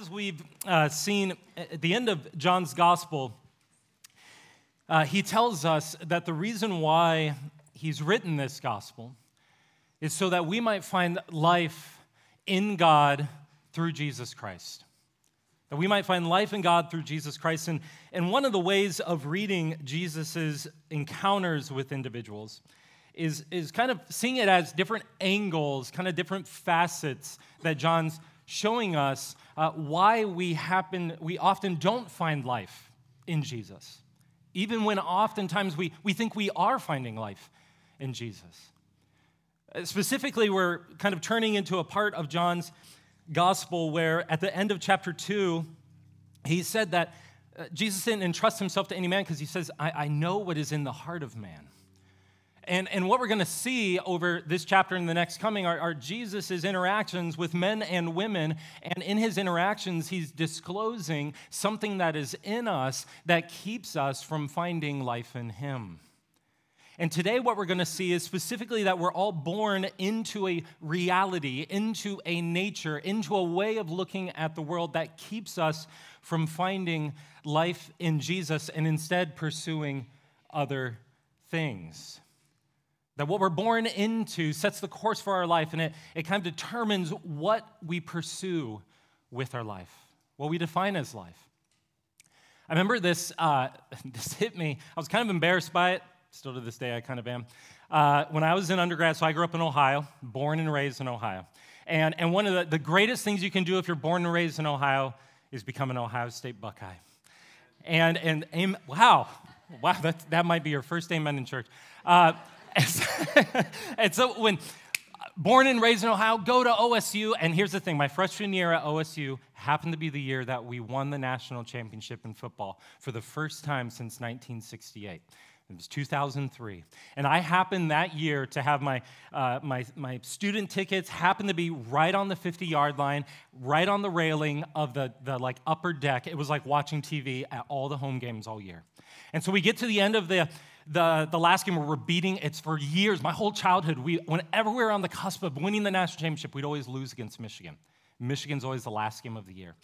as we've seen at the end of John's gospel, he tells us that the reason why he's written this gospel is so that we might find life in God through Jesus Christ. That we might find life in God through Jesus Christ. And one of the ways of reading Jesus' encounters with individuals is kind of seeing it as different angles, kind of different facets that John's showing us why we often don't find life in Jesus, even when oftentimes we think we are finding life in Jesus. Specifically, we're kind of turning into a part of John's gospel where at the end of chapter 2, he said that Jesus didn't entrust himself to any man because he says, I know what is in the heart of man. And what we're going to see over this chapter and the next coming are Jesus' interactions with men and women. And in his interactions, he's disclosing something that is in us that keeps us from finding life in him. And today what we're going to see is specifically that we're all born into a reality, into a nature, into a way of looking at the world that keeps us from finding life in Jesus and instead pursuing other things. That what we're born into sets the course for our life, and it kind of determines what we pursue with our life, what we define as life. I remember this hit me. I was kind of embarrassed by it. Still to this day, I kind of am. When I was in undergrad, so I grew up in Ohio, born and raised in Ohio. And one of the greatest things you can do if you're born and raised in Ohio is become an Ohio State Buckeye. And wow, that might be your first amen in church. And so when born and raised in Ohio, go to OSU. And here's the thing, my freshman year at OSU happened to be the year that we won the national championship in football for the first time since 1968. It was 2003, and I happened that year to have my student tickets happen to be right on the 50-yard line, right on the railing of the like upper deck. It was like watching TV at all the home games all year. And so we get to the end of the last game where we're beating. It's for years, my whole childhood. Whenever we were on the cusp of winning the national championship, we'd always lose against Michigan. Michigan's always the last game of the year.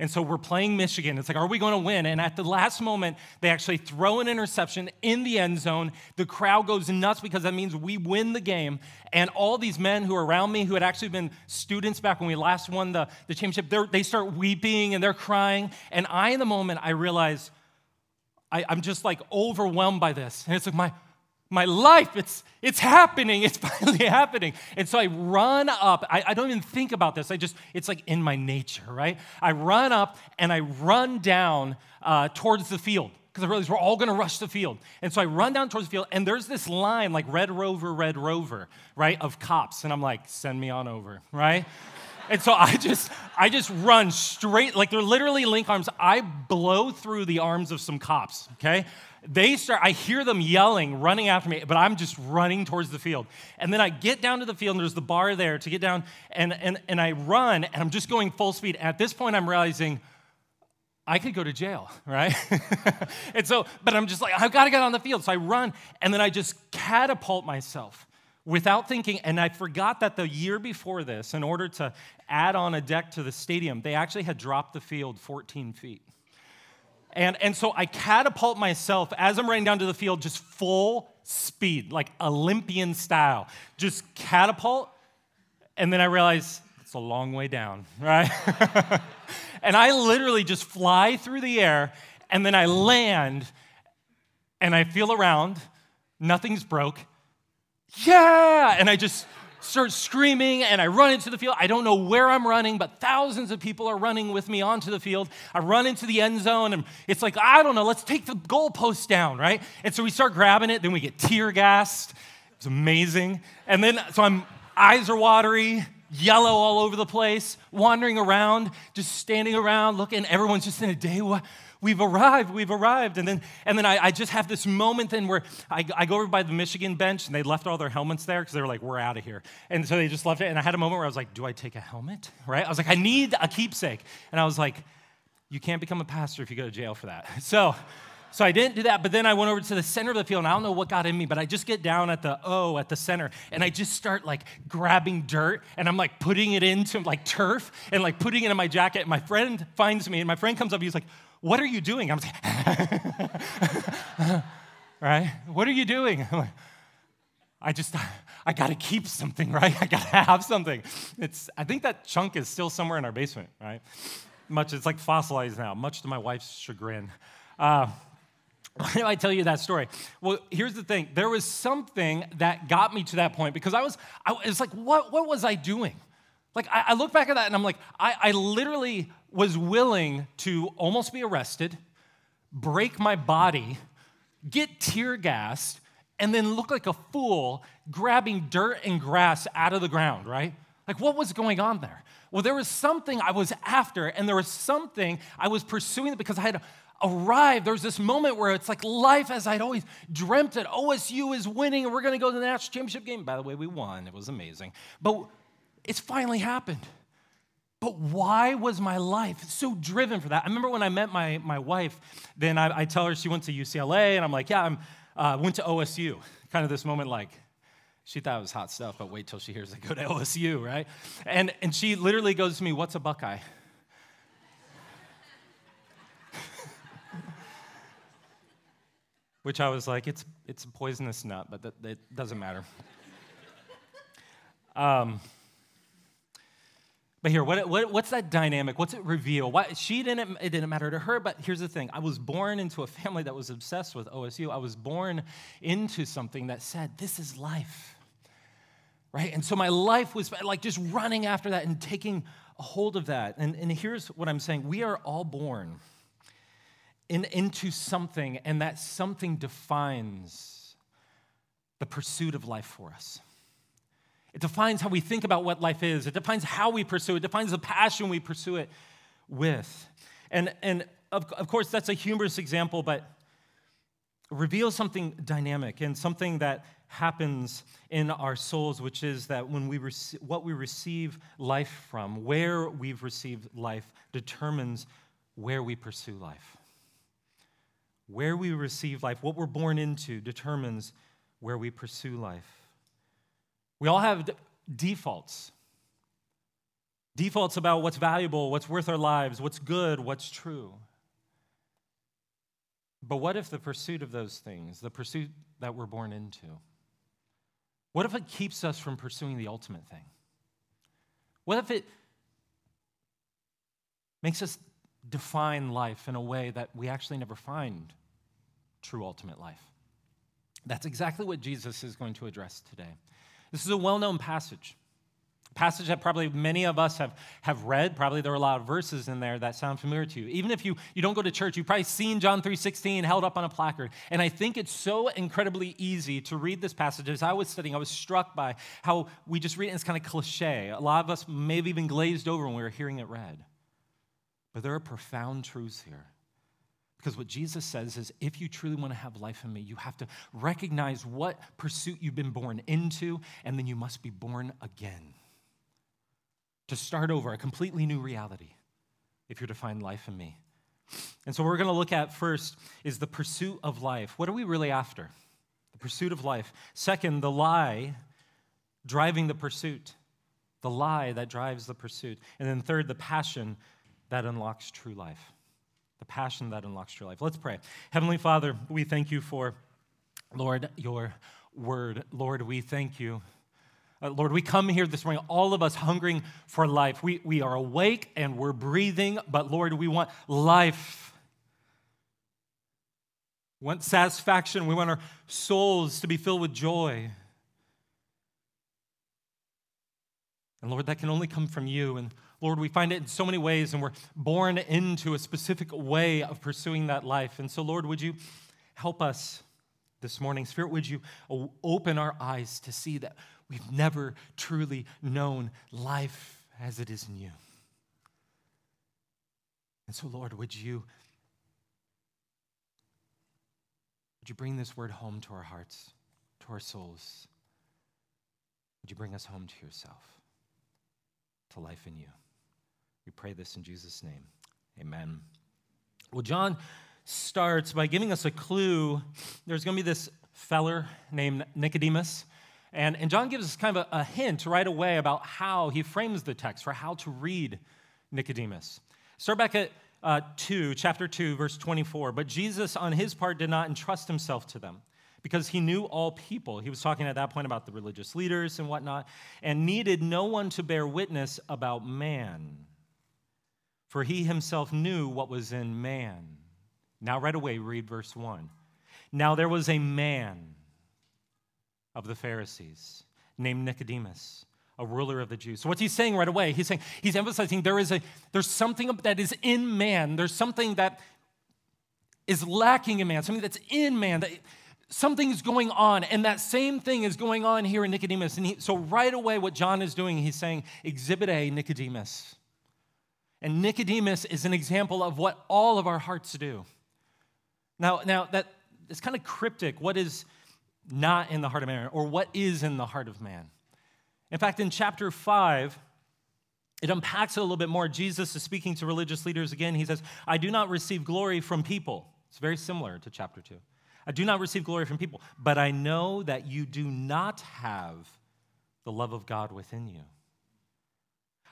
And so we're playing Michigan. It's like, are we going to win? And at the last moment, they actually throw an interception in the end zone. The crowd goes nuts because that means we win the game. And all these men who are around me who had actually been students back when we last won the championship, they start weeping and they're crying. And I, in the moment, I realize I'm just like overwhelmed by this. And it's like my life, it's happening. It's finally happening. And so I run up. I don't even think about this. It's like in my nature, right? I run up and I run down towards the field because I realize we're all going to rush the field. And so I run down towards the field, and there's this line like Red Rover, right, of cops. And I'm like, send me on over, right? And so I just run straight. Like they're literally link arms. I blow through the arms of some cops, okay? I hear them yelling, running after me, but I'm just running towards the field. And then I get down to the field, and there's the bar there to get down, and I run, and I'm just going full speed. And at this point, I'm realizing I could go to jail, right? And so, but I'm just like, I've got to get on the field. So I run, and then I just catapult myself without thinking. And I forgot that the year before this, in order to add on a deck to the stadium, they actually had dropped the field 14 feet. And so I catapult myself as I'm running down to the field, just full speed, like Olympian style, just catapult. And then I realize it's a long way down, right? And I literally just fly through the air, and then I land, and I feel around, nothing's broke. Yeah! And I just start screaming, and I run into the field. I don't know where I'm running, but thousands of people are running with me onto the field. I run into the end zone, and it's like, I don't know, let's take the goalpost down, right? And so we start grabbing it, then we get tear gassed. It's amazing. And then, so I'm, eyes are watery, yellow all over the place, wandering around, just standing around, looking, everyone's just in a day, what? We've arrived. And then I just have this moment then where I go over by the Michigan bench, and they left all their helmets there because they were like, we're out of here. And so they just left it. And I had a moment where I was like, do I take a helmet? Right? I was like, I need a keepsake. And I was like, you can't become a pastor if you go to jail for that. So So I didn't do that, but then I went over to the center of the field, and I don't know what got in me, but I just get down at the at the center, and I just start like grabbing dirt, and I'm like putting it into like turf and like putting it in my jacket. And my friend finds me, and my friend comes up, he's like, "What are you doing?" I'm like, right? What are you doing? I'm like, I gotta keep something, right? I gotta have something. I think that chunk is still somewhere in our basement, right? It's like fossilized now, much to my wife's chagrin. Why do I tell you that story? Well, here's the thing. There was something that got me to that point because it's like, what was I doing? Like, I look back at that and I'm like, I literally was willing to almost be arrested, break my body, get tear gassed, and then look like a fool grabbing dirt and grass out of the ground, right? Like, what was going on there? Well, there was something I was after, and there was something I was pursuing because I had arrived. There's this moment where it's like life as I'd always dreamt it. OSU is winning, and we're going to go to the national championship game. By the way, we won. It was amazing. But it's finally happened. But why was my life so driven for that? I remember when I met my wife, then I tell her she went to UCLA, and I'm like, yeah, I went to OSU. Kind of this moment like, she thought it was hot stuff, but wait till she hears I go to LSU, right? And she literally goes to me, "What's a Buckeye?" Which I was like, it's a poisonous nut, but it doesn't matter. But here, what's that dynamic? What's it reveal? It didn't matter to her, but here's the thing. I was born into a family that was obsessed with OSU. I was born into something that said, this is life, right? And so my life was like just running after that and taking a hold of that. And here's what I'm saying. We are all born into something, and that something defines the pursuit of life for us. It defines how we think about what life is. It defines how we pursue it. It defines the passion we pursue it with. And of course, that's a humorous example, but it reveals something dynamic and something that happens in our souls, which is that when what we receive life from, where we've received life, determines where we pursue life. Where we receive life, what we're born into, determines where we pursue life. We all have defaults. Defaults about what's valuable, what's worth our lives, what's good, what's true. But what if the pursuit of those things, the pursuit that we're born into, what if it keeps us from pursuing the ultimate thing? What if it makes us define life in a way that we actually never find true ultimate life? That's exactly what Jesus is going to address today. This is a well-known passage, a passage that probably many of us have read. Probably there are a lot of verses in there that sound familiar to you. Even if you don't go to church, you've probably seen John 3:16 held up on a placard. And I think it's so incredibly easy to read this passage. As I was studying, I was struck by how we just read it and it's kind of cliche. A lot of us maybe even glazed over when we were hearing it read. But there are profound truths here. Because what Jesus says is, if you truly want to have life in me, you have to recognize what pursuit you've been born into, and then you must be born again. To start over, a completely new reality, if you're to find life in me. And so what we're going to look at first is the pursuit of life. What are we really after? The pursuit of life. Second, the lie driving the pursuit. The lie that drives the pursuit. And then third, the passion that unlocks true life. The passion that unlocks true life. Let's pray. Heavenly Father, we thank you for, Lord, your word. Lord, we thank you. Lord, we come here this morning, all of us hungering for life. We are awake and we're breathing, but Lord, we want life. We want satisfaction. We want our souls to be filled with joy. And Lord, that can only come from you. And Lord, we find it in so many ways, and we're born into a specific way of pursuing that life. And so, Lord, would you help us this morning? Spirit, would you open our eyes to see that we've never truly known life as it is in you? And so, Lord, would you bring this word home to our hearts, to our souls? Would you bring us home to yourself, to life in you? We pray this in Jesus' name. Amen. Well, John starts by giving us a clue. There's going to be this feller named Nicodemus, and John gives us kind of a hint right away about how he frames the text for how to read Nicodemus. Start back at chapter 2, verse 24. But Jesus, on his part, did not entrust himself to them, because he knew all people. He was talking at that point about the religious leaders and whatnot, and needed no one to bear witness about man, for he himself knew what was in man. Now right away, read verse 1. Now there was a man of the Pharisees named Nicodemus, a ruler of the Jews. So what's he saying right away? He's saying, he's emphasizing there's something that is in man. There's something that is lacking in man, something that's in man, that something's going on, and that same thing is going on here in Nicodemus. And so right away what John is doing, he's saying, Exhibit A, Nicodemus. And Nicodemus is an example of what all of our hearts do. Now that it's kind of cryptic. What is not in the heart of man, or what is in the heart of man? In fact, in chapter 5, it unpacks it a little bit more. Jesus is speaking to religious leaders again. He says, I do not receive glory from people. It's very similar to chapter 2. I do not receive glory from people, but I know that you do not have the love of God within you.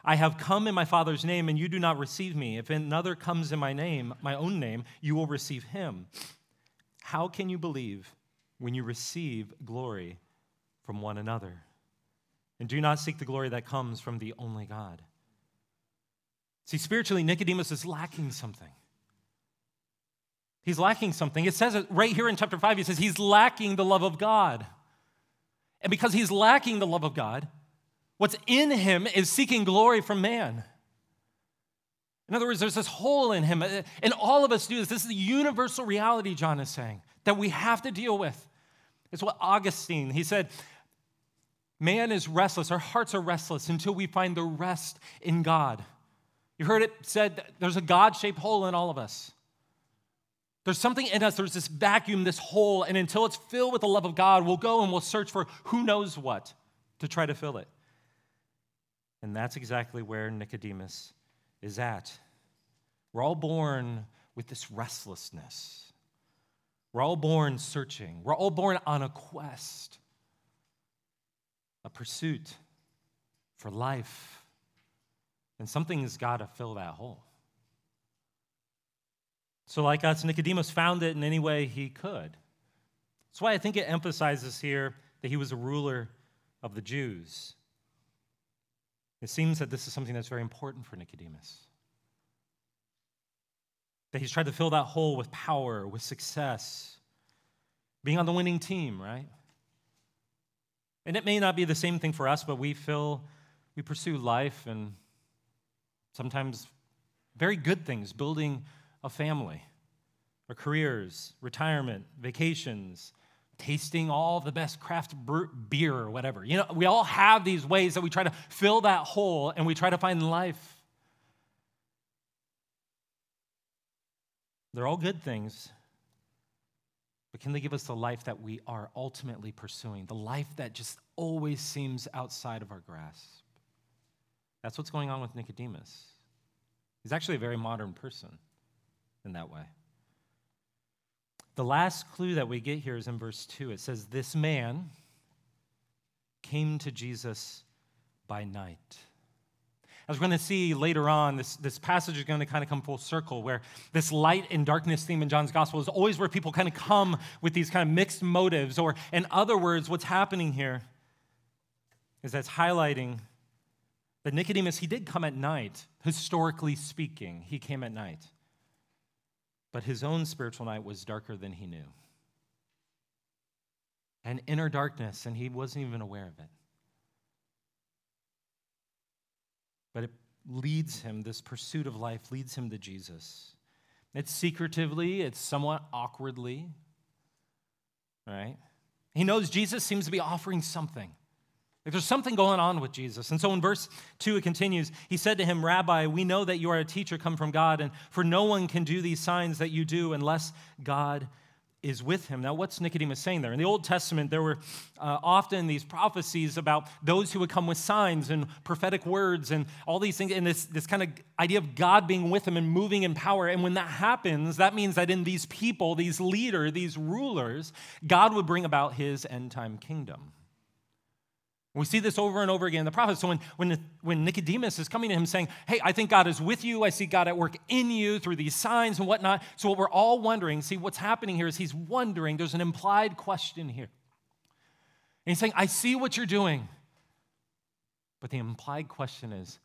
I have come in my Father's name, and you do not receive me. If another comes in my name, my own name, you will receive him. How can you believe when you receive glory from one another? And do not seek the glory that comes from the only God. See, spiritually, Nicodemus is lacking something. He's lacking something. It says it right here in chapter 5. He says he's lacking the love of God. And because he's lacking the love of God, what's in him is seeking glory from man. In other words, there's this hole in him, and all of us do this. This is the universal reality, John is saying, that we have to deal with. It's what Augustine, he said, man is restless, our hearts are restless until we find the rest in God. You heard it said, there's a God-shaped hole in all of us. There's something in us, there's this vacuum, this hole, and until it's filled with the love of God, we'll go and we'll search for who knows what to try to fill it. And that's exactly where Nicodemus is at. We're all born with this restlessness. We're all born searching. We're all born on a quest, a pursuit for life. And something's got to fill that hole. So like us, Nicodemus found it in any way he could. That's why I think it emphasizes here that he was a ruler of the Jews. It seems that this is something that's very important for Nicodemus. That he's tried to fill that hole with power, with success, being on the winning team, right? And it may not be the same thing for us, but we pursue life and sometimes very good things, building a family, our careers, retirement, vacations, tasting all the best craft beer or whatever. You know, we all have these ways that we try to fill that hole and we try to find life. They're all good things, but can they give us the life that we are ultimately pursuing, the life that just always seems outside of our grasp? That's what's going on with Nicodemus. He's actually a very modern person in that way. The last clue that we get here is in verse 2. It says, this man came to Jesus by night. As we're going to see later on, this passage is going to kind of come full circle, where this light and darkness theme in John's gospel is always where people kind of come with these kind of mixed motives, or in other words, what's happening here is that's highlighting that Nicodemus, he did come at night, historically speaking. He came at night. But his own spiritual night was darker than he knew. An inner darkness, and he wasn't even aware of it. But it leads him, this pursuit of life leads him to Jesus. It's secretively, it's somewhat awkwardly, right? He knows Jesus seems to be offering something. Like there's something going on with Jesus. And so in verse 2, it continues, he said to him, Rabbi, we know that you are a teacher come from God, and for no one can do these signs that you do unless God is with him. Now, what's Nicodemus saying there? In the Old Testament, there were often these prophecies about those who would come with signs and prophetic words and all these things, and this kind of idea of God being with him and moving in power. And when that happens, that means that in these people, these leaders, these rulers, God would bring about his end-time kingdom. We see this over and over again in the prophets. So when Nicodemus is coming to him saying, hey, I think God is with you. I see God at work in you through these signs and whatnot. So what we're all wondering, see what's happening here is he's wondering. There's an implied question here. And he's saying, I see what you're doing. But the implied question is,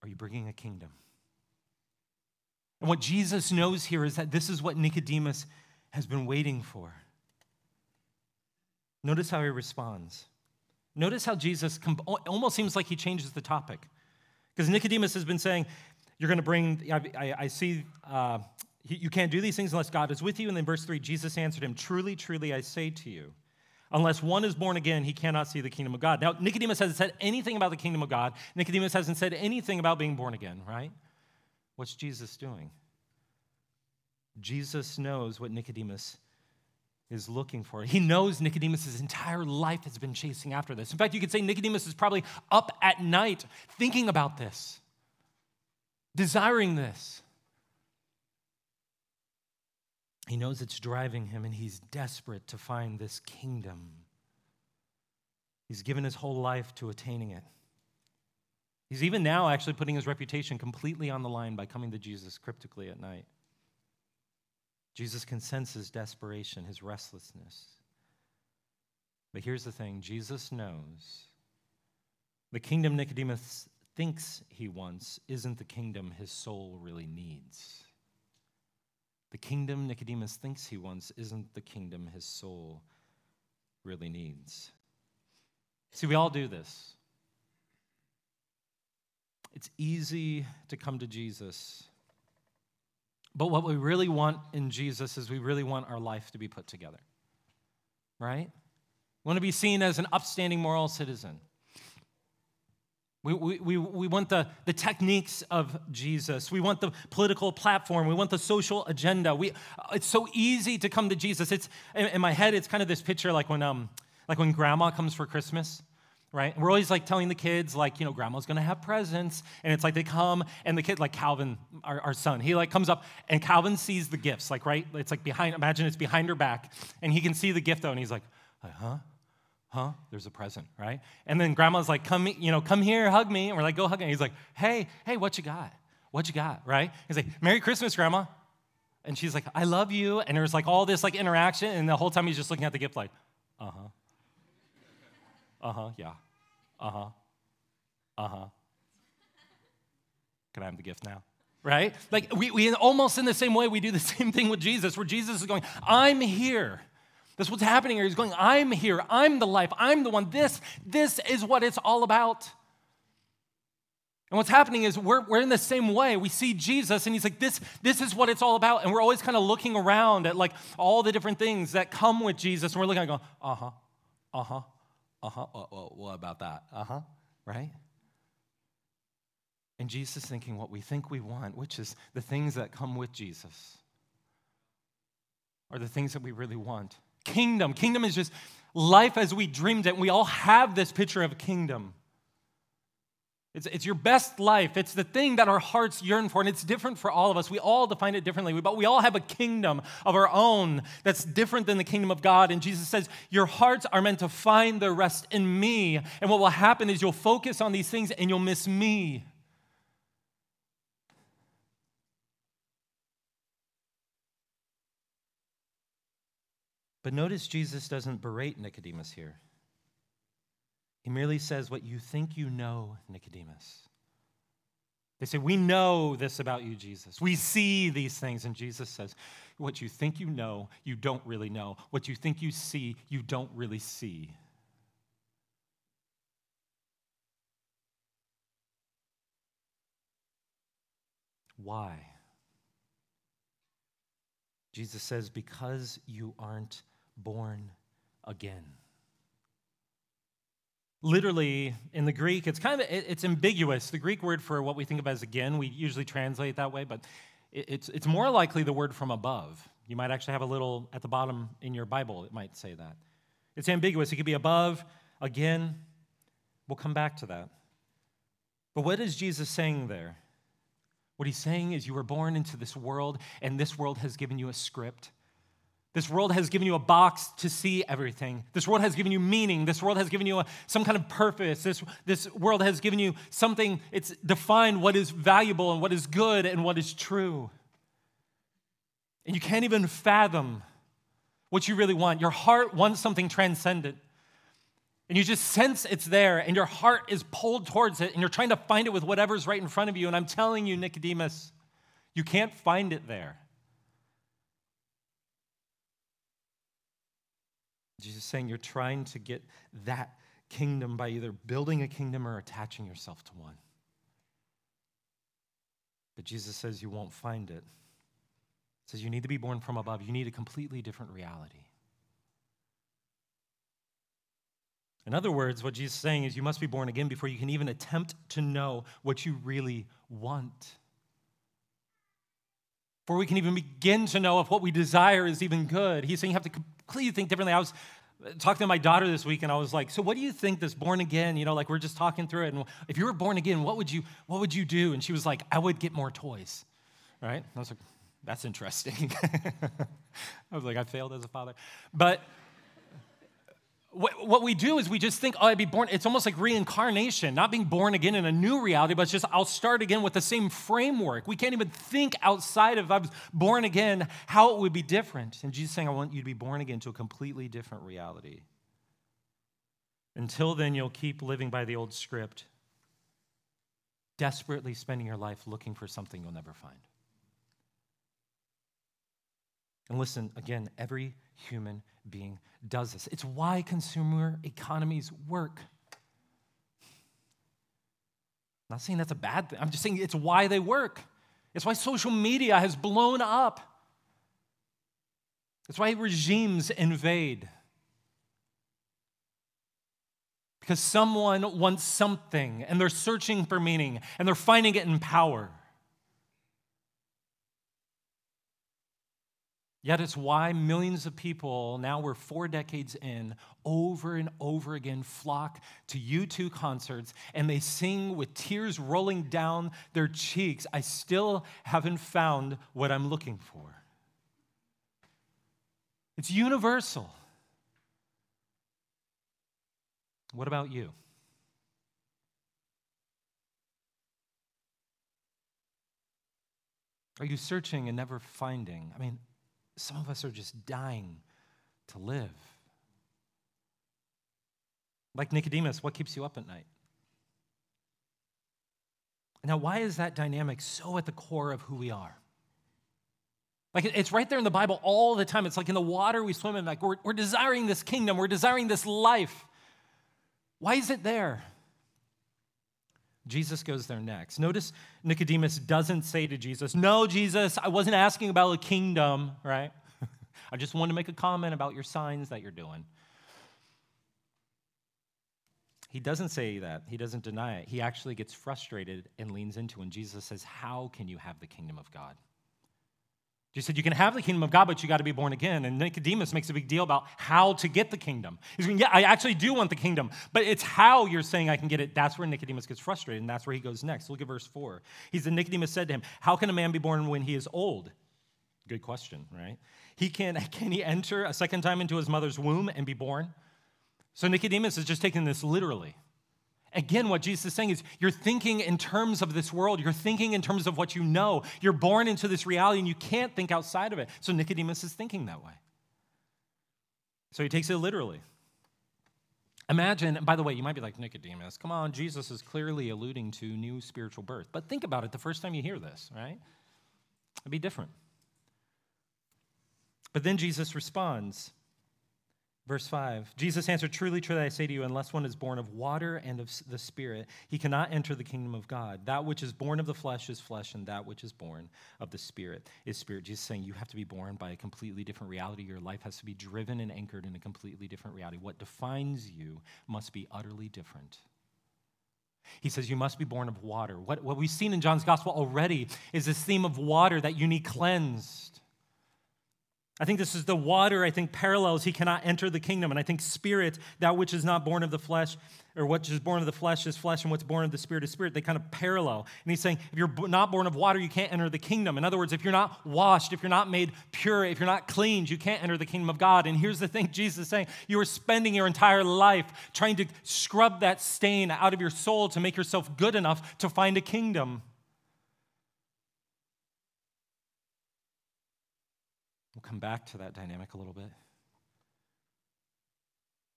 are you bringing a kingdom? And what Jesus knows here is that this is what Nicodemus has been waiting for. Notice how he responds. Notice how Jesus almost seems like he changes the topic, because Nicodemus has been saying, "You're going to bring. I see you can't do these things unless God is with you." And then verse 3, Jesus answered him, "Truly, truly, I say to you, unless one is born again, he cannot see the kingdom of God." Now, Nicodemus hasn't said anything about the kingdom of God. Nicodemus hasn't said anything about being born again, right? What's Jesus doing? Jesus knows what Nicodemus is looking for. He knows Nicodemus' entire life has been chasing after this. In fact, you could say Nicodemus is probably up at night thinking about this, desiring this. He knows it's driving him, and he's desperate to find this kingdom. He's given his whole life to attaining it. He's even now actually putting his reputation completely on the line by coming to Jesus cryptically at night. Jesus can sense his desperation, his restlessness. But here's the thing, Jesus knows the kingdom Nicodemus thinks he wants isn't the kingdom his soul really needs. The kingdom Nicodemus thinks he wants isn't the kingdom his soul really needs. See, we all do this. It's easy to come to Jesus. But what we really want in Jesus is we really want our life to be put together, right? We want to be seen as an upstanding moral citizen. We want the techniques of Jesus. We want the political platform. We want the social agenda. It's so easy to come to Jesus. It's in my head, it's kind of this picture like when grandma comes for Christmas. Right? And we're always like telling the kids, like, you know, grandma's going to have presents. And it's like they come and the kid, like Calvin, our son, he like comes up and Calvin sees the gifts, like, right? It's like imagine it's behind her back and he can see the gift though. And he's like, huh? There's a present, right? And then grandma's like, come here, hug me. And we're like, go hug me. And he's like, hey, what you got? Right? He's like, Merry Christmas, Grandma. And she's like, I love you. And there's like all this like interaction. And the whole time he's just looking at the gift like, yeah. Can I have the gift now? Right? Like we almost in the same way we do the same thing with Jesus, where Jesus is going, I'm here. That's what's happening here. He's going, I'm here. I'm the life. I'm the one. This is what it's all about. And what's happening is we're in the same way. We see Jesus and he's like, this is what it's all about. And we're always kind of looking around at like all the different things that come with Jesus. And we're looking and going, what about that? Right? And Jesus is thinking what we think we want, which is the things that come with Jesus are the things that we really want. Kingdom. Kingdom is just life as we dreamed it. And we all have this picture of kingdom. It's your best life. It's the thing that our hearts yearn for, and it's different for all of us. We all define it differently, but we all have a kingdom of our own that's different than the kingdom of God. And Jesus says, your hearts are meant to find their rest in me. And what will happen is you'll focus on these things and you'll miss me. But notice Jesus doesn't berate Nicodemus here. He merely says what you think you know, Nicodemus. They say, we know this about you, Jesus. We see these things. And Jesus says, what you think you know, you don't really know. What you think you see, you don't really see. Why? Jesus says, because you aren't born again. Literally, in the Greek, it's ambiguous. The Greek word for what we think of as again, we usually translate that way, but it's more likely the word from above. You might actually have a little at the bottom in your Bible, it might say that. It's ambiguous. It could be above, again. We'll come back to that. But what is Jesus saying there? What he's saying is you were born into this world, and this world has given you a script. This world has given you a box to see everything. This world has given you meaning. This world has given you some kind of purpose. This world has given you something. It's defined what is valuable and what is good and what is true. And you can't even fathom what you really want. Your heart wants something transcendent. And you just sense it's there, and your heart is pulled towards it, and you're trying to find it with whatever's right in front of you. And I'm telling you, Nicodemus, you can't find it there. Jesus is saying you're trying to get that kingdom by either building a kingdom or attaching yourself to one. But Jesus says you won't find it. He says you need to be born from above. You need a completely different reality. In other words, what Jesus is saying is you must be born again before you can even attempt to know what you really want. Before we can even begin to know if what we desire is even good. He's saying you have to completely think differently. I was talking to my daughter this week, and I was like, so what do you think this born again, like we're just talking through it, and if you were born again, what would you do? And she was like, I would get more toys, right? And I was like, that's interesting. I was like, I failed as a father. But what we do is we just think, oh, I'd be born. It's almost like reincarnation, not being born again in a new reality, but it's just I'll start again with the same framework. We can't even think outside of if I was born again, how it would be different. And Jesus is saying, I want you to be born again to a completely different reality. Until then, you'll keep living by the old script, desperately spending your life looking for something you'll never find. And listen, again, every human being does this. It's why consumer economies work. I'm not saying that's a bad thing. I'm just saying it's why they work. It's why social media has blown up. It's why regimes invade. Because someone wants something, and they're searching for meaning, and they're finding it in power. Yet it's why millions of people, now we're 4 decades in, over and over again flock to U2 concerts, and they sing with tears rolling down their cheeks, I still haven't found what I'm looking for. It's universal. What about you? Are you searching and never finding? I mean, some of us are just dying to live. Like Nicodemus, what keeps you up at night? Now, why is that dynamic so at the core of who we are? Like, it's right there in the Bible all the time. It's like in the water we swim in. Like, we're desiring this kingdom. We're desiring this life. Why is it there? Jesus goes there next. Notice Nicodemus doesn't say to Jesus, no, Jesus, I wasn't asking about a kingdom, right? I just wanted to make a comment about your signs that you're doing. He doesn't say that. He doesn't deny it. He actually gets frustrated and leans into when Jesus says, how can you have the kingdom of God? Jesus said, you can have the kingdom of God, but you got to be born again. And Nicodemus makes a big deal about how to get the kingdom. He's going, yeah, I actually do want the kingdom, but it's how you're saying I can get it. That's where Nicodemus gets frustrated, and that's where he goes next. Look at verse 4. He said, Nicodemus said to him, how can a man be born when he is old? Good question, right? Can he enter a second time into his mother's womb and be born? So Nicodemus is just taking this literally. Again, what Jesus is saying is you're thinking in terms of this world. You're thinking in terms of what you know. You're born into this reality, and you can't think outside of it. So Nicodemus is thinking that way. So he takes it literally. Imagine, by the way, you might be like, Nicodemus, come on, Jesus is clearly alluding to new spiritual birth. But think about it the first time you hear this, right? It'd be different. But then Jesus responds. Verse 5, Jesus answered, truly, truly, I say to you, unless one is born of water and of the Spirit, he cannot enter the kingdom of God. That which is born of the flesh is flesh, and that which is born of the Spirit is spirit. Jesus is saying you have to be born by a completely different reality. Your life has to be driven and anchored in a completely different reality. What defines you must be utterly different. He says you must be born of water. What we've seen in John's gospel already is this theme of water that you need cleansed. I think this is the water, I think, parallels he cannot enter the kingdom. And I think spirit, that which is not born of the flesh, or what is born of the flesh is flesh, and what's born of the spirit is spirit. They kind of parallel. And he's saying, if you're not born of water, you can't enter the kingdom. In other words, if you're not washed, if you're not made pure, if you're not cleansed, you can't enter the kingdom of God. And here's the thing Jesus is saying, you are spending your entire life trying to scrub that stain out of your soul to make yourself good enough to find a kingdom. We'll come back to that dynamic a little bit.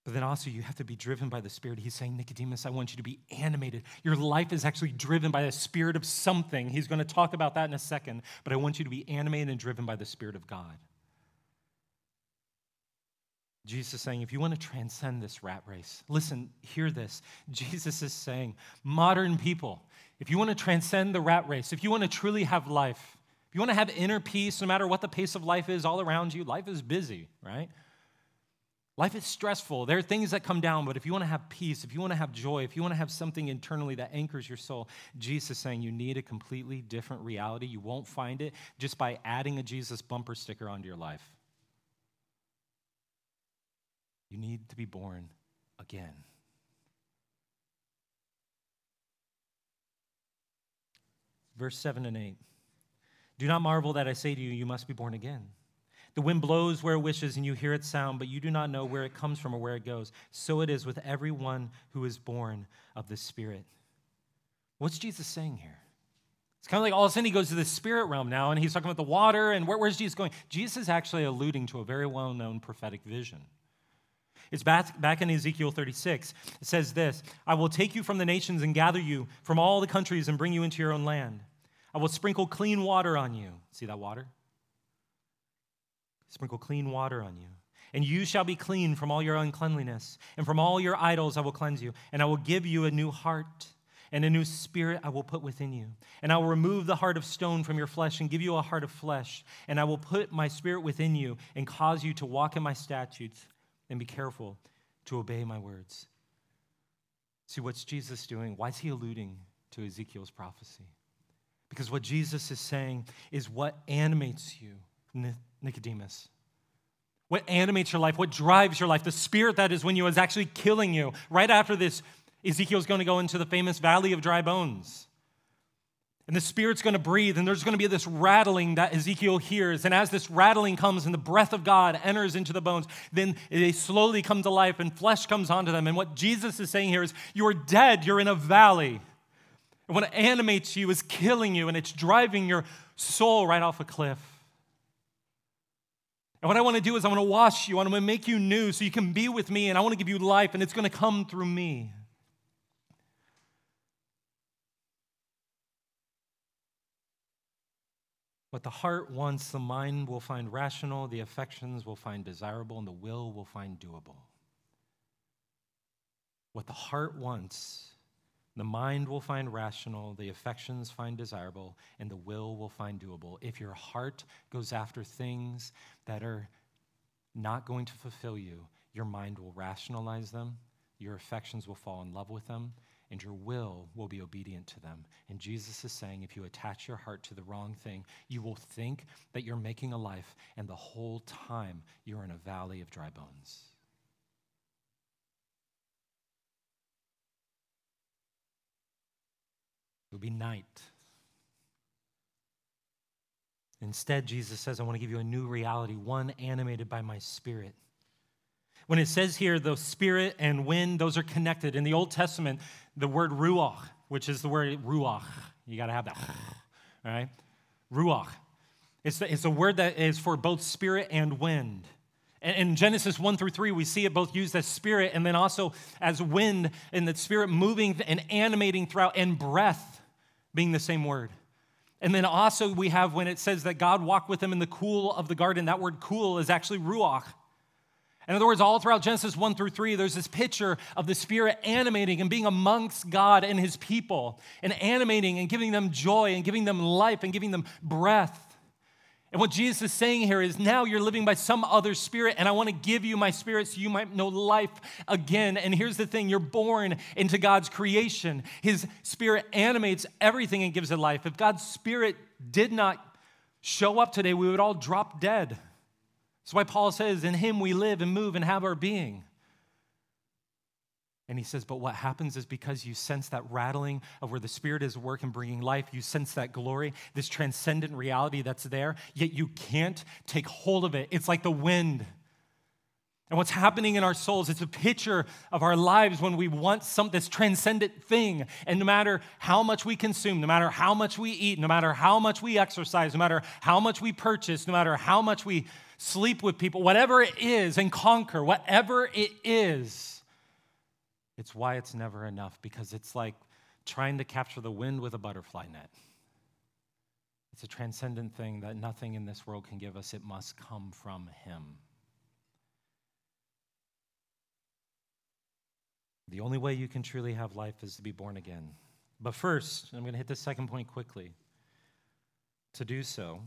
But then also you have to be driven by the Spirit. He's saying, Nicodemus, I want you to be animated. Your life is actually driven by the Spirit of something. He's going to talk about that in a second. But I want you to be animated and driven by the Spirit of God. Jesus is saying, if you want to transcend this rat race, listen, hear this. Jesus is saying, modern people, if you want to transcend the rat race, if you want to truly have life, if you want to have inner peace, no matter what the pace of life is all around you, life is busy, right? Life is stressful. There are things that come down, but if you want to have peace, if you want to have joy, if you want to have something internally that anchors your soul, Jesus is saying you need a completely different reality. You won't find it just by adding a Jesus bumper sticker onto your life. You need to be born again. Verse 7 and 8. Do not marvel that I say to you, you must be born again. The wind blows where it wishes, and you hear its sound, but you do not know where it comes from or where it goes. So it is with everyone who is born of the Spirit. What's Jesus saying here? It's kind of like all of a sudden he goes to the spirit realm now, and he's talking about the water, and where's Jesus going? Jesus is actually alluding to a very well-known prophetic vision. It's back in Ezekiel 36. It says this, I will take you from the nations and gather you from all the countries and bring you into your own land. I will sprinkle clean water on you. See that water? Sprinkle clean water on you. And you shall be clean from all your uncleanliness. And from all your idols I will cleanse you. And I will give you a new heart. And a new spirit I will put within you. And I will remove the heart of stone from your flesh and give you a heart of flesh. And I will put my spirit within you and cause you to walk in my statutes and be careful to obey my words. See, what's Jesus doing? Why is he alluding to Ezekiel's prophecy? Because what Jesus is saying is what animates you, Nicodemus. What animates your life, what drives your life, the spirit that is when you is actually killing you. Right after this, Ezekiel's going to go into the famous valley of dry bones. And the Spirit's going to breathe, and there's going to be this rattling that Ezekiel hears. And as this rattling comes and the breath of God enters into the bones, then they slowly come to life and flesh comes onto them. And what Jesus is saying here is, you are dead, you're in a valley. And what animates you is killing you, and it's driving your soul right off a cliff. And what I want to do is I want to wash you. I want to make you new so you can be with me, and I want to give you life, and it's going to come through me. What the heart wants, the mind will find rational, the affections will find desirable, and the will find doable. What the heart wants, the mind will find rational, the affections find desirable, and the will find doable. If your heart goes after things that are not going to fulfill you, your mind will rationalize them, your affections will fall in love with them, and your will be obedient to them. And Jesus is saying if you attach your heart to the wrong thing, you will think that you're making a life, and the whole time you're in a valley of dry bones. It will be night. Instead, Jesus says, I want to give you a new reality, one animated by my Spirit. When it says here, the Spirit and wind, those are connected. In the Old Testament, the word ruach, which is the word ruach. You got to have that, all right? Ruach. It's a word that is for both spirit and wind. In Genesis 1 through 3, we see it both used as spirit and then also as wind, and the spirit moving and animating throughout, and breath being the same word. And then also we have when it says that God walked with him in the cool of the garden, that word cool is actually ruach. In other words, all throughout Genesis 1 through 3, there's this picture of the Spirit animating and being amongst God and his people, and animating and giving them joy and giving them life and giving them breath. And what Jesus is saying here is now you're living by some other spirit, and I want to give you my Spirit so you might know life again. And here's the thing, you're born into God's creation. His Spirit animates everything and gives it life. If God's Spirit did not show up today, we would all drop dead. That's why Paul says, in him we live and move and have our being. And he says, but what happens is because you sense that rattling of where the Spirit is working and bringing life, you sense that glory, this transcendent reality that's there, yet you can't take hold of it. It's like the wind. And what's happening in our souls, it's a picture of our lives when we want this transcendent thing. And no matter how much we consume, no matter how much we eat, no matter how much we exercise, no matter how much we purchase, no matter how much we sleep with people, whatever it is and conquer, whatever it is, it's why it's never enough, because it's like trying to capture the wind with a butterfly net. It's a transcendent thing that nothing in this world can give us. It must come from him. The only way you can truly have life is to be born again. But first, I'm going to hit this second point quickly. To do so,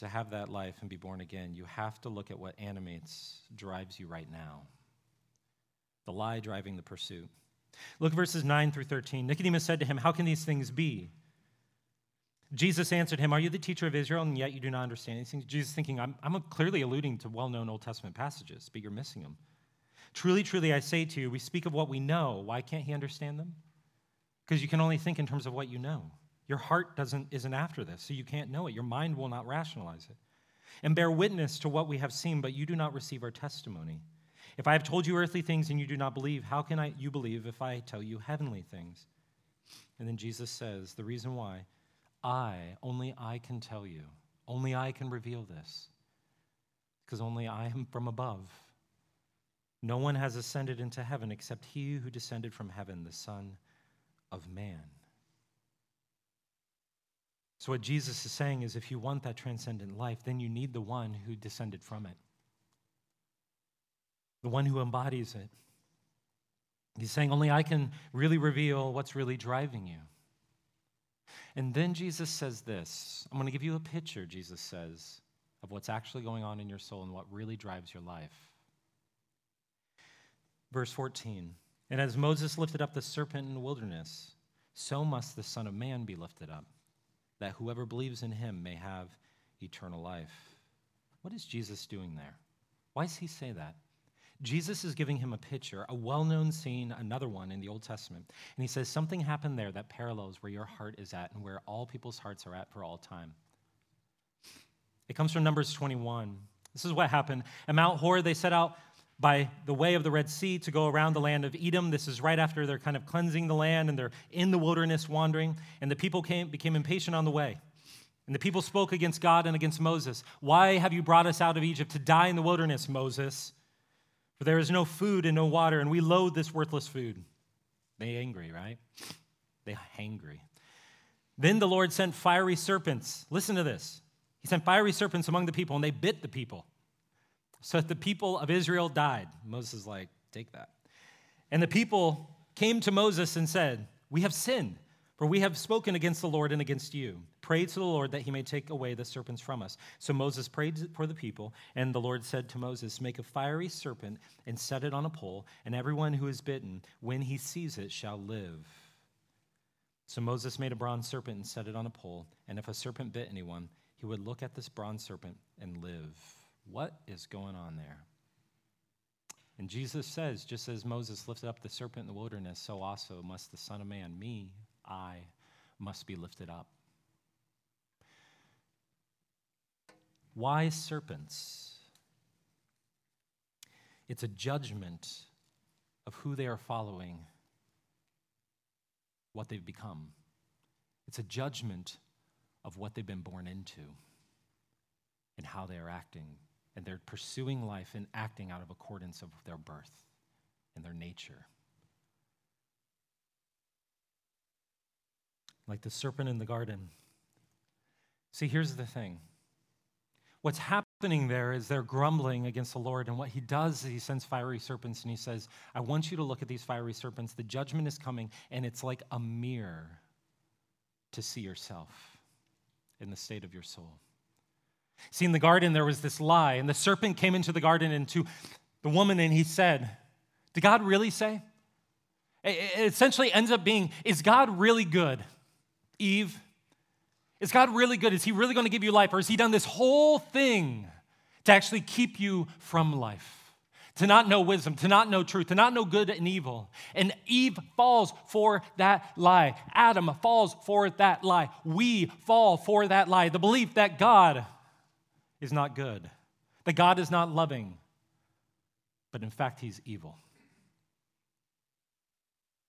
to have that life and be born again, you have to look at what drives you right now. The lie driving the pursuit. Look at verses 9 through 13. Nicodemus said to him, how can these things be? Jesus answered him, are you the teacher of Israel, and yet you do not understand these things? Jesus thinking, I'm clearly alluding to well-known Old Testament passages, but you're missing them. Truly, truly, I say to you, we speak of what we know. Why can't he understand them? Because you can only think in terms of what you know. Your heart isn't after this, so you can't know it. Your mind will not rationalize it. And bear witness to what we have seen, but you do not receive our testimony. If I have told you earthly things and you do not believe, how can you believe if I tell you heavenly things? And then Jesus says, the reason why, only I can tell you, only I can reveal this, because only I am from above. No one has ascended into heaven except he who descended from heaven, the Son of Man. So what Jesus is saying is, if you want that transcendent life, then you need the one who descended from it. The one who embodies it. He's saying, only I can really reveal what's really driving you. And then Jesus says this. I'm going to give you a picture, Jesus says, of what's actually going on in your soul and what really drives your life. Verse 14, and as Moses lifted up the serpent in the wilderness, so must the Son of Man be lifted up, that whoever believes in him may have eternal life. What is Jesus doing there? Why does he say that? Jesus is giving him a picture, a well-known scene, another one in the Old Testament. And he says something happened there that parallels where your heart is at and where all people's hearts are at for all time. It comes from Numbers 21. This is what happened. At Mount Hor, they set out by the way of the Red Sea to go around the land of Edom. This is right after they're kind of cleansing the land and they're in the wilderness wandering. And the people became impatient on the way. And the people spoke against God and against Moses. Why have you brought us out of Egypt to die in the wilderness, Moses? For there is no food and no water, and we loathe this worthless food. They angry, right? They hangry. Then the Lord sent fiery serpents. Listen to this. He sent fiery serpents among the people, and they bit the people. So that the people of Israel died. Moses is like, take that. And the people came to Moses and said, we have sinned, for we have spoken against the Lord and against you. Pray to the Lord that he may take away the serpents from us. So Moses prayed for the people, and the Lord said to Moses, make a fiery serpent and set it on a pole, and everyone who is bitten, when he sees it, shall live. So Moses made a bronze serpent and set it on a pole, and if a serpent bit anyone, he would look at this bronze serpent and live. What is going on there? And Jesus says, just as Moses lifted up the serpent in the wilderness, so also must the Son of Man, I must be lifted up. Why serpents? It's a judgment of who they are following, what they've become. It's a judgment of what they've been born into and how they are acting. And they're pursuing life and acting out of accordance of their birth and their nature. Like the serpent in the garden. See, here's the thing. What's happening there is they're grumbling against the Lord, and what he does is he sends fiery serpents, and he says, I want you to look at these fiery serpents. The judgment is coming, and it's like a mirror to see yourself in the state of your soul. See, in the garden, there was this lie, and the serpent came into the garden and to the woman, and he said, did God really say? It essentially ends up being, is God really good, Eve? Is God really good? Is he really going to give you life? Or has he done this whole thing to actually keep you from life, to not know wisdom, to not know truth, to not know good and evil. And Eve falls for that lie. Adam falls for that lie. We fall for that lie, the belief that God is not good, that God is not loving, but in fact, he's evil.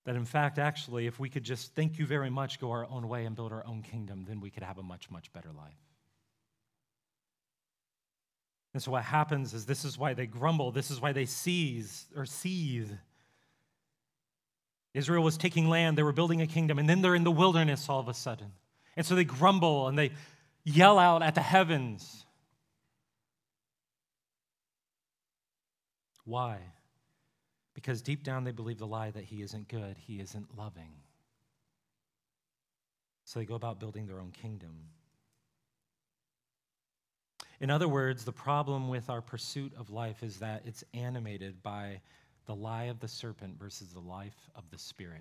That in fact, actually, if we could just thank you very much, go our own way and build our own kingdom, then we could have a much, much better life. And so what happens is this is why they grumble. This is why they seethe. Israel was taking land. They were building a kingdom. And then they're in the wilderness all of a sudden. And so they grumble and they yell out at the heavens. Why? Because deep down they believe the lie that he isn't good, he isn't loving. So they go about building their own kingdom. In other words, the problem with our pursuit of life is that it's animated by the lie of the serpent versus the life of the Spirit.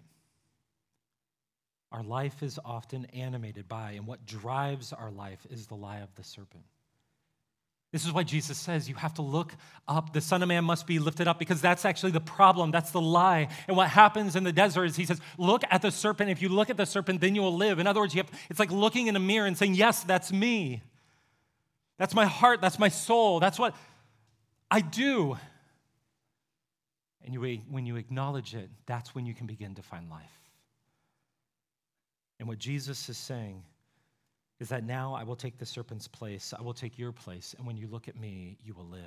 Our life is often animated by, and what drives our life is the lie of the serpent. This is why Jesus says you have to look up. The Son of Man must be lifted up, because that's actually the problem. That's the lie. And what happens in the desert is he says, look at the serpent. If you look at the serpent, then you will live. In other words, it's like looking in a mirror and saying, yes, that's me. That's my heart. That's my soul. That's what I do. And when you acknowledge it, that's when you can begin to find life. And what Jesus is saying is that now I will take the serpent's place, I will take your place, and when you look at me, you will live.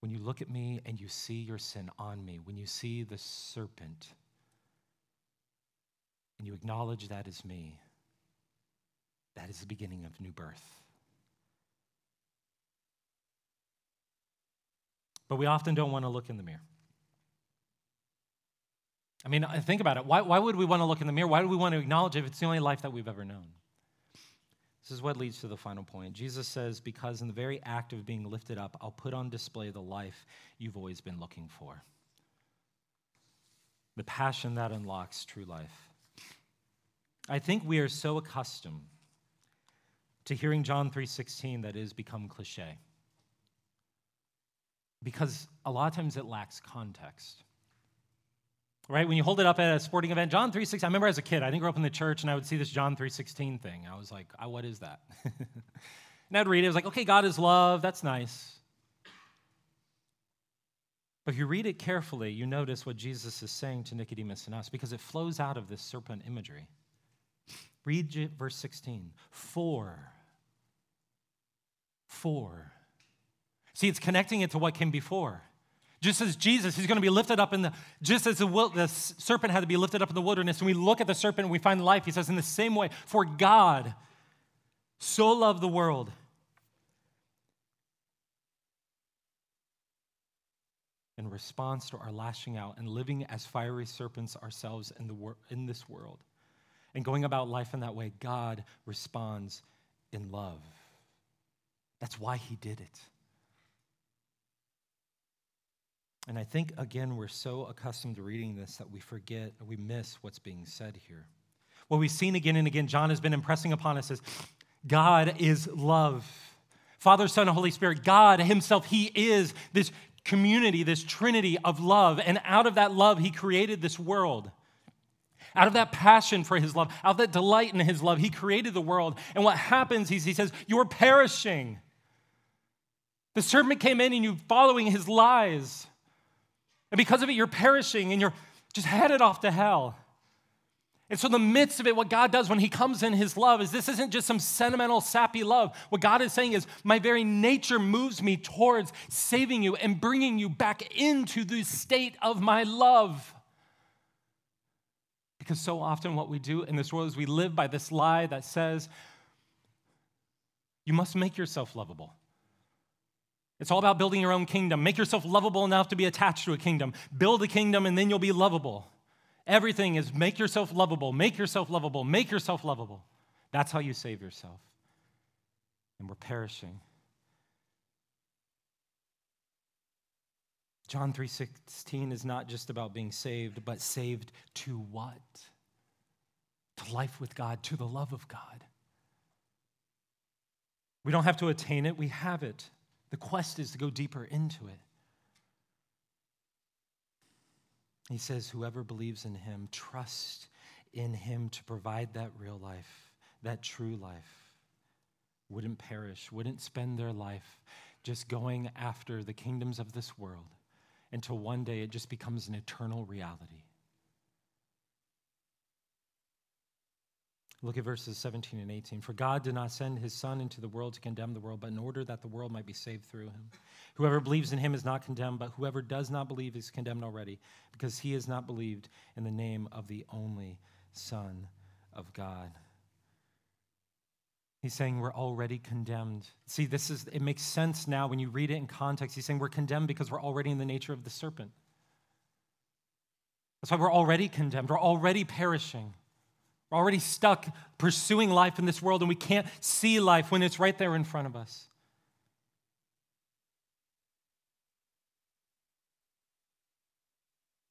When you look at me and you see your sin on me, when you see the serpent and you acknowledge that is me, that is the beginning of new birth. But we often don't want to look in the mirror. I mean, think about it. Why would we want to look in the mirror? Why do we want to acknowledge it if it's the only life that we've ever known? This is what leads to the final point. Jesus says, because in the very act of being lifted up, I'll put on display the life you've always been looking for. The passion that unlocks true life. I think we are so accustomed to hearing John 3:16 that it has become cliche. Because a lot of times it lacks context. Right? When you hold it up at a sporting event, John 3:16, I remember as a kid, I didn't grow up in the church, and I would see this John 3:16 thing. I was like, what is that? And I'd read it. I was like, okay, God is love. That's nice. But if you read it carefully, you notice what Jesus is saying to Nicodemus and us, because it flows out of this serpent imagery. Read verse 16. For. See, it's connecting it to what came before. Just as Jesus, he's going to be lifted up just as the serpent had to be lifted up in the wilderness, and we look at the serpent and we find life, he says, in the same way, for God so loved the world. In response to our lashing out and living as fiery serpents ourselves in this world and going about life in that way, God responds in love. That's why he did it. And I think, again, we're so accustomed to reading this that we forget, we miss what's being said here. What we've seen again and again, John has been impressing upon us, is God is love. Father, Son, and Holy Spirit, God himself, he is this community, this trinity of love. And out of that love, he created this world. Out of that passion for his love, out of that delight in his love, he created the world. And what happens is he says, you're perishing. The serpent came in and you're following his lies. And because of it, you're perishing and you're just headed off to hell. And so in the midst of it, what God does when he comes in his love is this isn't just some sentimental, sappy love. What God is saying is my very nature moves me towards saving you and bringing you back into the state of my love. Because so often what we do in this world is we live by this lie that says you must make yourself lovable. It's all about building your own kingdom. Make yourself lovable enough to be attached to a kingdom. Build a kingdom and then you'll be lovable. Everything is make yourself lovable, make yourself lovable, make yourself lovable. That's how you save yourself. And we're perishing. John 3:16 is not just about being saved, but saved to what? To life with God, to the love of God. We don't have to attain it. We have it. The quest is to go deeper into it. He says, whoever believes in him, trust in him to provide that real life, that true life, wouldn't perish, wouldn't spend their life just going after the kingdoms of this world until one day it just becomes an eternal reality. Look at verses 17 and 18. For God did not send his Son into the world to condemn the world, but in order that the world might be saved through him. Whoever believes in him is not condemned, but whoever does not believe is condemned already, because he has not believed in the name of the only Son of God. He's saying we're already condemned. See, it makes sense now when you read it in context. He's saying we're condemned because we're already in the nature of the serpent. That's why we're already condemned. We're already perishing. We're already stuck pursuing life in this world, and we can't see life when it's right there in front of us.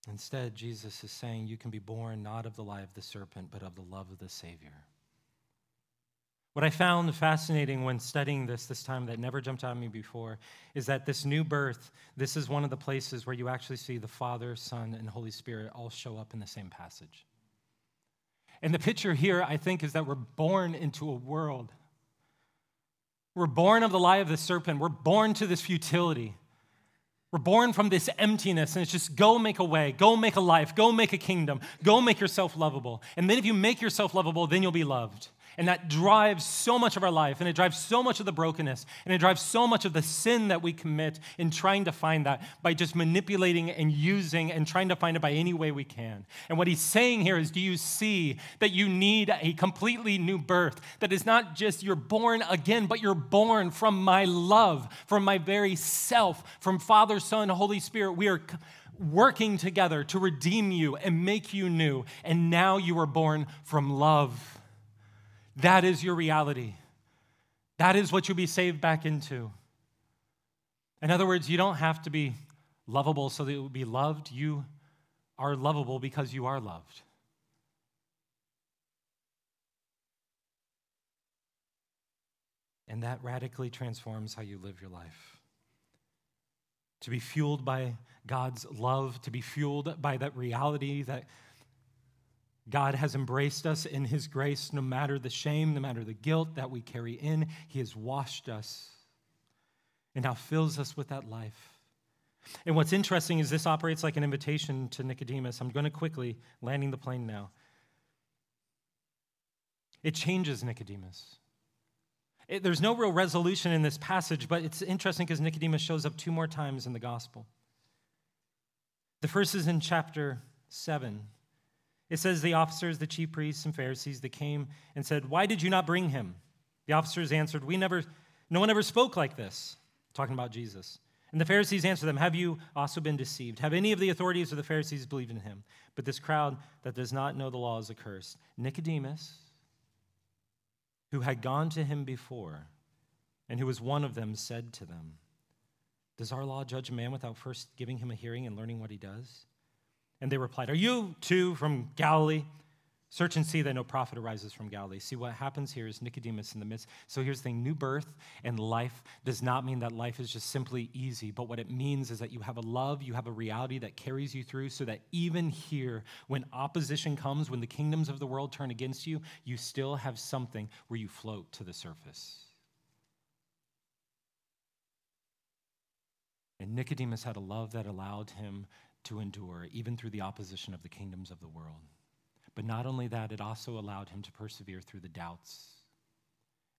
Instead, Jesus is saying you can be born not of the lie of the serpent, but of the love of the Savior. What I found fascinating when studying this time that never jumped out at me before is that this new birth, this is one of the places where you actually see the Father, Son, and Holy Spirit all show up in the same passage. And the picture here, I think, is that we're born into a world. We're born of the lie of the serpent. We're born to this futility. We're born from this emptiness, and it's just go make a way, go make a life, go make a kingdom, go make yourself lovable. And then if you make yourself lovable, then you'll be loved. And that drives so much of our life, and it drives so much of the brokenness, and it drives so much of the sin that we commit in trying to find that by just manipulating and using and trying to find it by any way we can. And what he's saying here is, do you see that you need a completely new birth? That is not just you're born again, but you're born from my love, from my very self, from Father, Son, Holy Spirit. We are working together to redeem you and make you new, and now you are born from love. That is your reality. That is what you'll be saved back into. In other words, you don't have to be lovable so that you'll be loved. You are lovable because you are loved. And that radically transforms how you live your life. To be fueled by God's love, to be fueled by that reality that God has embraced us in his grace, no matter the shame, no matter the guilt that we carry in. He has washed us and now fills us with that life. And what's interesting is this operates like an invitation to Nicodemus. I'm going to quickly landing the plane now. It changes Nicodemus. There's no real resolution in this passage, but it's interesting because Nicodemus shows up two more times in the gospel. The first is in chapter 7. It says the officers, the chief priests, and Pharisees, they came and said, "Why did you not bring him?" The officers answered, "No one ever spoke like this," talking about Jesus. And the Pharisees answered them, "Have you also been deceived? Have any of the authorities or the Pharisees believed in him? But this crowd that does not know the law is accursed." Nicodemus, who had gone to him before and who was one of them, said to them, "Does our law judge a man without first giving him a hearing and learning what he does?" And they replied, "Are you too from Galilee? Search and see that no prophet arises from Galilee." See, what happens here is Nicodemus in the midst. So here's the thing, new birth and life does not mean that life is just simply easy, but what it means is that you have a love, you have a reality that carries you through so that even here, when opposition comes, when the kingdoms of the world turn against you, you still have something where you float to the surface. And Nicodemus had a love that allowed him to endure, even through the opposition of the kingdoms of the world. But not only that, it also allowed him to persevere through the doubts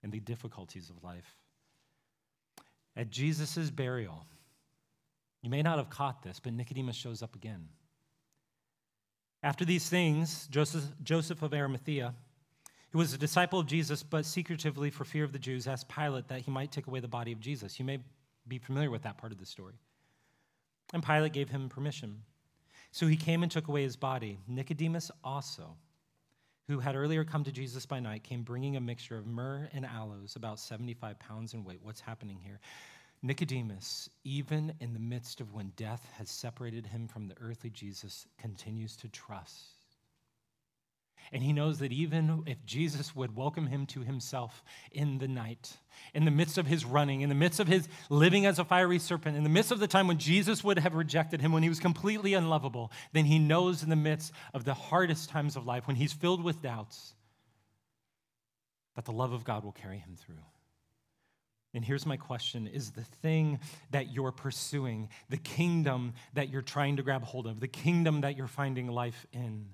and the difficulties of life. At Jesus' burial, you may not have caught this, but Nicodemus shows up again. After these things, Joseph of Arimathea, who was a disciple of Jesus, but secretively for fear of the Jews, asked Pilate that he might take away the body of Jesus. You may be familiar with that part of the story. And Pilate gave him permission. So he came and took away his body. Nicodemus also, who had earlier come to Jesus by night, came bringing a mixture of myrrh and aloes, about 75 pounds in weight. What's happening here? Nicodemus, even in the midst of when death has separated him from the earthly Jesus, continues to trust. And he knows that even if Jesus would welcome him to himself in the night, in the midst of his running, in the midst of his living as a fiery serpent, in the midst of the time when Jesus would have rejected him, when he was completely unlovable, then he knows in the midst of the hardest times of life, when he's filled with doubts, that the love of God will carry him through. And here's my question, is the thing that you're pursuing, the kingdom that you're trying to grab hold of, the kingdom that you're finding life in,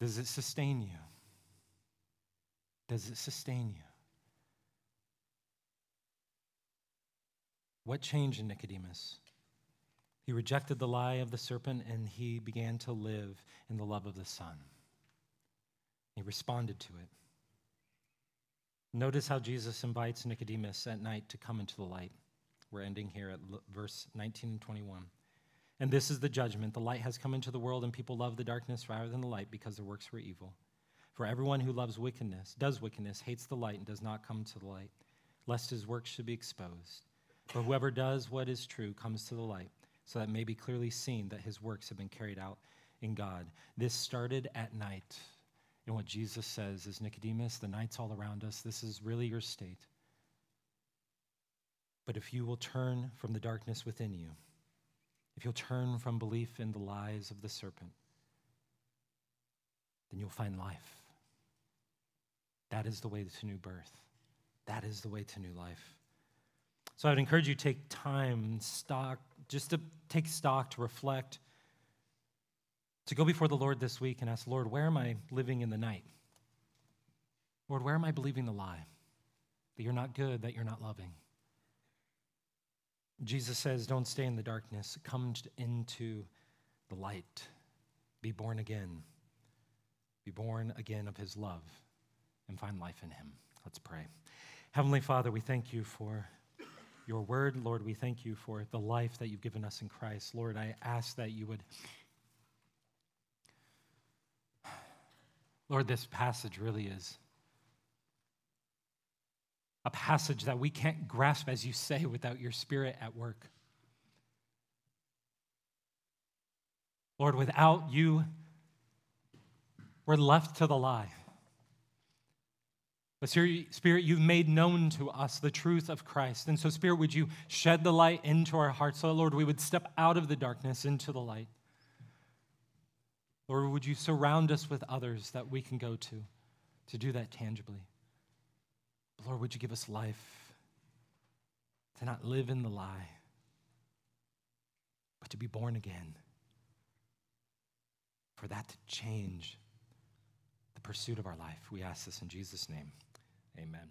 does it sustain you? Does it sustain you? What changed in Nicodemus? He rejected the lie of the serpent and he began to live in the love of the Son. He responded to it. Notice how Jesus invites Nicodemus at night to come into the light. We're ending here at verse 19 and 21. And this is the judgment. The light has come into the world, and people love the darkness rather than the light because their works were evil. For everyone who loves wickedness, does wickedness, hates the light, and does not come to the light, lest his works should be exposed. But whoever does what is true comes to the light, so that it may be clearly seen that his works have been carried out in God. This started at night. And what Jesus says is, Nicodemus, the night's all around us. This is really your state. But if you will turn from the darkness within you, if you'll turn from belief in the lies of the serpent, then you'll find life. That is the way to new birth. That is the way to new life. So I would encourage you to take time, to reflect, to go before the Lord this week and ask, Lord, where am I living in the night? Lord, where am I believing the lie? That you're not good, that you're not loving. Jesus says, don't stay in the darkness. Come into the light. Be born again. Be born again of his love and find life in him. Let's pray. Heavenly Father, we thank you for your word. Lord, we thank you for the life that you've given us in Christ. Lord, I ask that you would... Lord, this passage really is a passage that we can't grasp, as you say, without your Spirit at work. Lord, without you, we're left to the lie. But Spirit, you've made known to us the truth of Christ. And so, Spirit, would you shed the light into our hearts so that, Lord, we would step out of the darkness into the light. Lord, would you surround us with others that we can go to do that tangibly? But Lord, would you give us life to not live in the lie, but to be born again, for that to change the pursuit of our life. We ask this in Jesus' name. Amen.